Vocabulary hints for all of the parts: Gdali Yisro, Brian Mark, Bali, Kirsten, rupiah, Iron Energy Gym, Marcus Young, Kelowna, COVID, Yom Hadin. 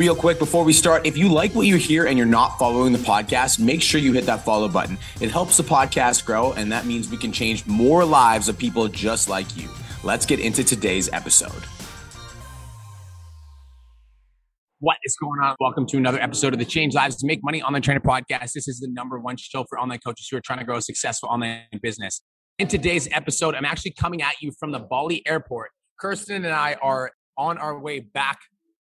Real quick before we start, if you like what you hear and you're not following the podcast, make sure you hit that follow button. It helps the podcast grow, and that means we can change more lives of people just like you. Let's get into today's episode. What is going on? Welcome to another episode of the Change Lives to Make Money Online Trainer Podcast. This is the #1 show for online coaches who are trying to grow a successful online business. In today's episode, I'm actually coming at you from the Bali airport. Kirsten and I are on our way back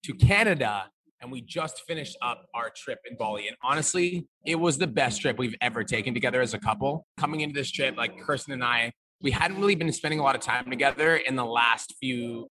to Canada, and we just finished up our trip in Bali. And honestly, it was the best trip we've ever taken together as a couple. Coming into this trip, like Kirsten and I, we hadn't really been spending a lot of time together in the last few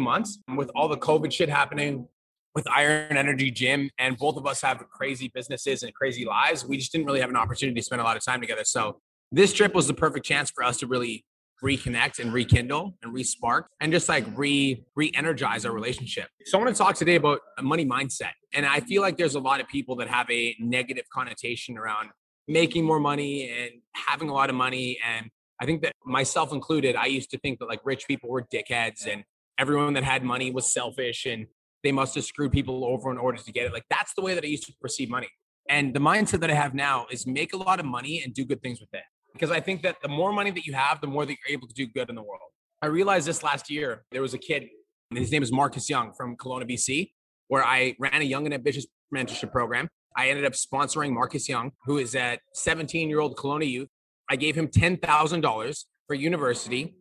months. With all the COVID shit happening, with Iron Energy Gym, and both of us have crazy businesses and crazy lives, we just didn't really have an opportunity to spend a lot of time together. So this trip was the perfect chance for us to really reconnect and rekindle and re-spark and just like re-energize our relationship. So I want to talk today about a money mindset. And I feel like there's a lot of people that have a negative connotation around making more money and having a lot of money. And I think that myself included, I used to think that like rich people were dickheads and everyone that had money was selfish and they must have screwed people over in order to get it. Like that's the way that I used to perceive money. And the mindset that I have now is make a lot of money and do good things with it. Because I think that the more money that you have, the more that you're able to do good in the world. I realized this last year, there was a kid, and his name is Marcus Young from Kelowna, BC, where I ran a young and ambitious mentorship program. I ended up sponsoring Marcus Young, who is a 17-year-old Kelowna youth. I gave him $10,000 for university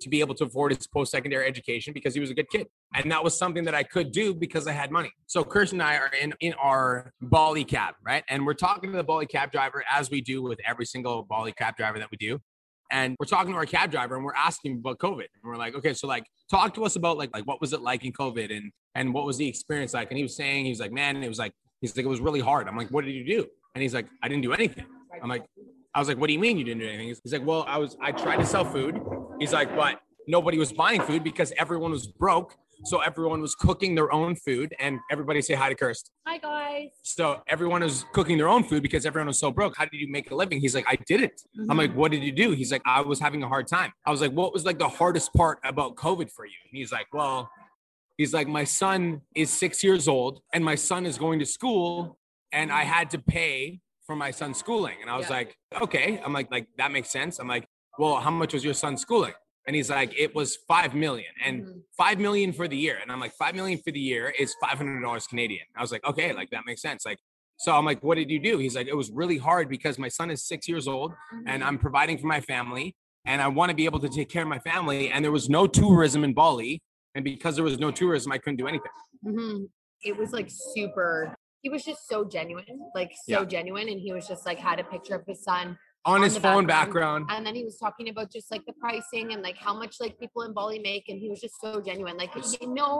to be able to afford his post-secondary education because he was a good kid. And that was something that I could do because I had money. So Kirsten and I are in our Bali cab, right? And we're talking to the Bali cab driver as we do with every single Bali cab driver that we do. And we're talking to our cab driver and we're asking about COVID. And we're like, okay, so like talk to us about like what was it like in COVID and what was the experience like? And he was saying, it was really hard. I'm like, what did you do? And he's like, I didn't do anything. I was like, what do you mean you didn't do anything? He's like, well, I tried to sell food. He's like, but nobody was buying food because everyone was broke. So everyone was cooking their own food. And everybody say hi to Kirsten. Hi, guys. So everyone was cooking their own food because everyone was so broke. How did you make a living? He's like, I didn't. Mm-hmm. I'm like, what did you do? He's like, I was having a hard time. I was like, what was like the hardest part about COVID for you? And he's like, well, my son is 6 years old and my son is going to school and I had to pay for my son's schooling. And I was like, okay. I'm like, that makes sense. I'm like, well, how much was your son's schooling? And he's like, it was $5 million and $5 million for the year. And I'm like, $5 million for the year is $500 Canadian. I was like, okay, like that makes sense. Like, so I'm like, what did you do? He's like, it was really hard because my son is 6 years old and I'm providing for my family and I want to be able to take care of my family. And there was no tourism in Bali. And because there was no tourism, I couldn't do anything. Mm-hmm. It was like super, he was just so genuine, genuine. And he was just like, had a picture of his son on his phone background. And then he was talking about just like the pricing and like how much like people in Bali make. And he was just so genuine. Like he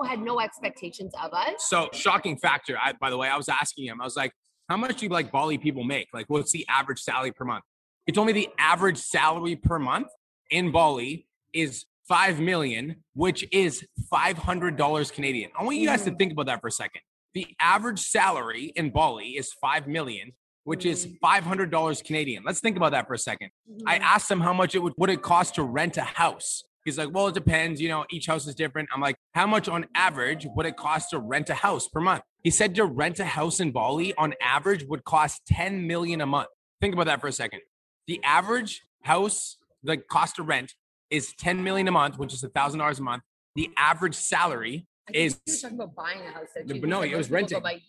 had no expectations of us. So shocking factor. By the way, I was asking him, I was like, how much do like Bali people make? Like what's the average salary per month? He told me the average salary per month in Bali is $5 million, which is $500 Canadian. I want you guys to think about that for a second. The average salary in Bali is $5 million, which is $500 Canadian. Let's think about that for a second. Mm-hmm. I asked him how much would it cost to rent a house. He's like, well, it depends. You know, each house is different. I'm like, how much on average would it cost to rent a house per month? He said to rent a house in Bali on average would cost $10 million a month. Think about that for a second. The average house, the cost to rent is $10 million a month, which is $1,000 a month. The average salary is talking about buying a house. No, it was renting by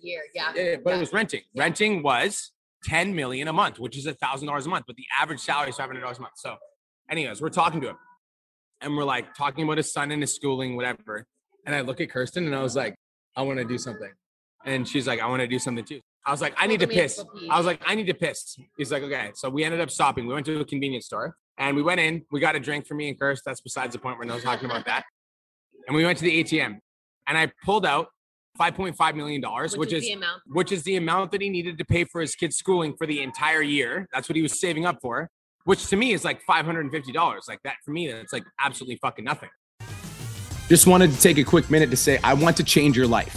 year. Yeah. But it was renting. Yeah. Renting was $10 million a month, which is $1,000 a month. But the average salary is $500 a month. So, anyways, we're talking to him, and we're like talking about his son and his schooling, whatever. And I look at Kirsten, and I was like, I want to do something, and she's like, I want to do something too. I was like, I need to piss. He's like, okay. So we ended up stopping. We went to a convenience store, and we went in. We got a drink for me and Kirsten. That's besides the point. We're not talking about that. And we went to the ATM and I pulled out $5.5 million, which is the amount that he needed to pay for his kid's schooling for the entire year. That's what he was saving up for, which to me is like $550. Like that for me, that's like absolutely fucking nothing. Just wanted to take a quick minute to say, I want to change your life.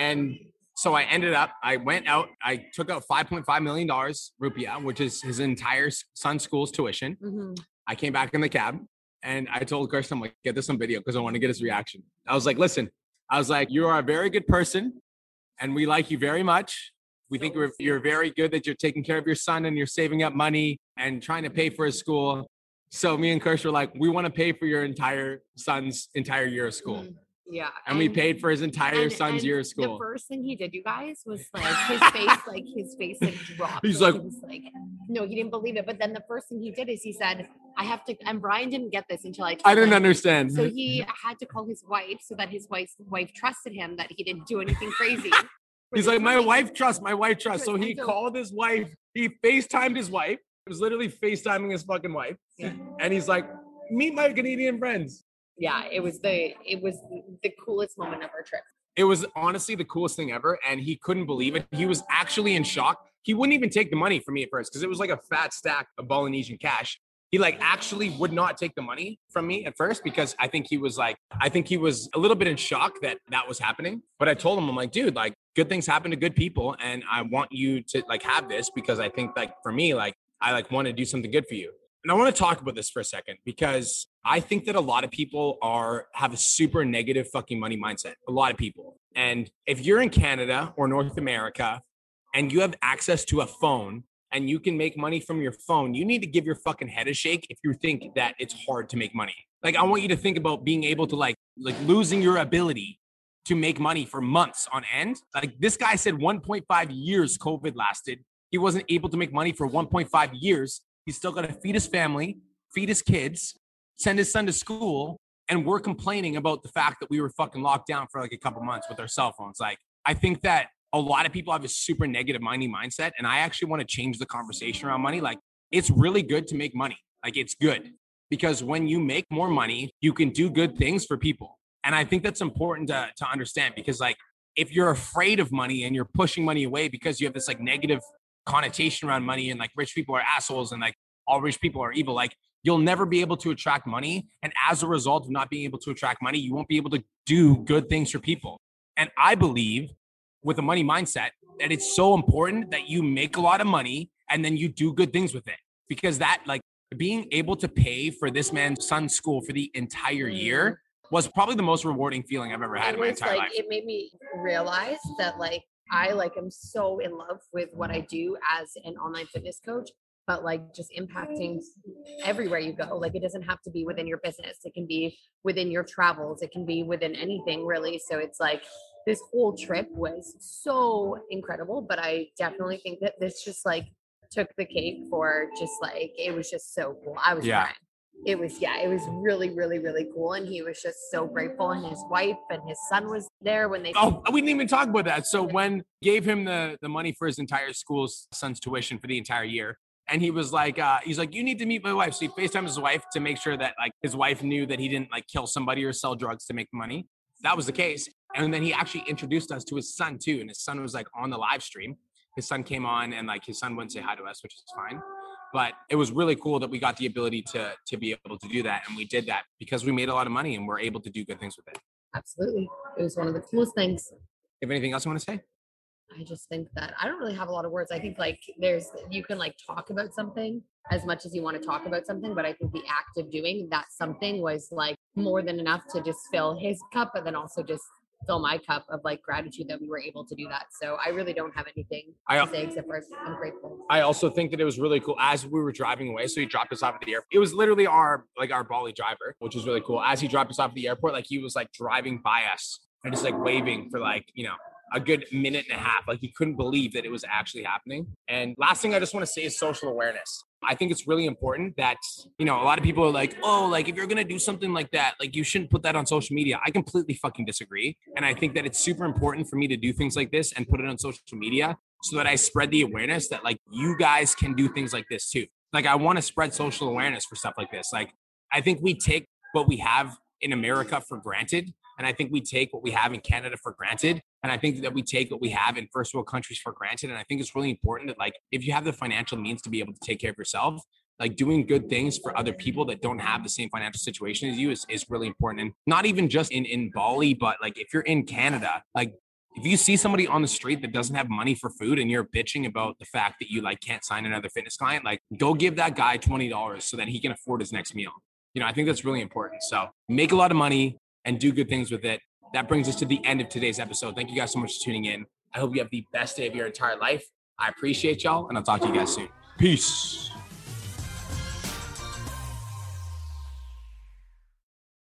And so I ended up, I went out, I took out $5.5 million rupiah, which is his entire son's school's tuition. Mm-hmm. I came back in the cab and I told Kirsten, I'm like, get this on video because I want to get his reaction. I was like, listen, I was like, you are a very good person and we like you very much. We think you're very good that you're taking care of your son and you're saving up money and trying to pay for his school. So me and Kirsten were like, we want to pay for your entire son's entire year of school. Mm-hmm. Yeah. And we paid for his entire son's year of school. The first thing he did, you guys, was like his face, like his face like dropped. He's like, he was like, no, he didn't believe it. But then the first thing he did is he said, I have to, and Brian didn't get this until I didn't understand. So he had to call his wife so that his wife trusted him that he didn't do anything crazy. He's like, my wife trusts. So he called his wife. He FaceTimed his wife. It was literally FaceTiming his fucking wife. Yeah. And he's like, meet my Canadian friends. Yeah, it was the coolest moment of our trip. It was honestly the coolest thing ever. And he couldn't believe it. He was actually in shock. He wouldn't even take the money from me at first because it was like a fat stack of Balinesian cash. He like actually would not take the money from me at first because I think he was a little bit in shock that that was happening. But I told him, I'm like, dude, like good things happen to good people. And I want you to like have this because I think like for me, like I like want to do something good for you. And I want to talk about this for a second because I think that a lot of people have a super negative fucking money mindset. A lot of people. And if you're in Canada or North America and you have access to a phone and you can make money from your phone, you need to give your fucking head a shake if you think that it's hard to make money. Like I want you to think about being able to like losing your ability to make money for months on end. Like this guy said 1.5 years COVID lasted. He wasn't able to make money for 1.5 years. He's still got to feed his family, feed his kids, send his son to school. And we're complaining about the fact that we were fucking locked down for like a couple months with our cell phones. Like, I think that a lot of people have a super negative money mindset. And I actually want to change the conversation around money. Like, it's really good to make money. Like, it's good because when you make more money, you can do good things for people. And I think that's important to understand because, like, if you're afraid of money and you're pushing money away because you have this like negative connotation around money and like rich people are assholes and like all rich people are evil, like you'll never be able to attract money. And as a result of not being able to attract money, you won't be able to do good things for people. And I believe with a money mindset that it's so important that you make a lot of money and then you do good things with it, because that like being able to pay for this man's son's school for the entire year was probably the most rewarding feeling I've ever had in my entire life. It made me realize that like I like am so in love with what I do as an online fitness coach, but like just impacting everywhere you go. Like it doesn't have to be within your business. It can be within your travels. It can be within anything really. So it's like this whole trip was so incredible, but I definitely think that this just like took the cake for just like, it was just so cool. I was crying. It was really, really, really cool. And he was just so grateful. And his wife and his son was there when they... Oh, we didn't even talk about that. So when gave him the money for his entire school's son's tuition for the entire year. And he was like, you need to meet my wife. So he FaceTimed his wife to make sure that like his wife knew that he didn't like kill somebody or sell drugs to make money. That was the case. And then he actually introduced us to his son too. And his son was like on the live stream. His son came on and like his son wouldn't say hi to us, which is fine. But it was really cool that we got the ability to be able to do that. And we did that because we made a lot of money and we're able to do good things with it. Absolutely. It was one of the coolest things. If anything else you want to say? I just think that I don't really have a lot of words. I think like you can like talk about something as much as you want to talk about something. But I think the act of doing that something was like more than enough to just fill his cup, but then also just fill my cup of like gratitude that we were able to do that. So I really don't have anything to say except for I'm grateful. I also think that it was really cool as we were driving away. So he dropped us off at the airport. It was literally our Bali driver, which was really cool. As he dropped us off at the airport, like he was like driving by us and just like waving for like, you know, a good minute and a half. Like he couldn't believe that it was actually happening. And last thing I just want to say is social awareness. I think it's really important that, you know, a lot of people are like, oh, like if you're going to do something like that, like you shouldn't put that on social media. I completely fucking disagree. And I think that it's super important for me to do things like this and put it on social media so that I spread the awareness that like you guys can do things like this too. Like I want to spread social awareness for stuff like this. Like I think we take what we have in America for granted. And I think we take what we have in Canada for granted. And I think that we take what we have in first world countries for granted. And I think it's really important that like, if you have the financial means to be able to take care of yourself, like doing good things for other people that don't have the same financial situation as you is really important. And not even just in Bali, but like if you're in Canada, like if you see somebody on the street that doesn't have money for food and you're bitching about the fact that you like can't sign another fitness client, like go give that guy $20 so that he can afford his next meal. You know, I think that's really important. So make a lot of money and do good things with it. That brings us to the end of today's episode. Thank you guys so much for tuning in. I hope you have the best day of your entire life. I appreciate y'all, and I'll talk to you guys soon. Peace.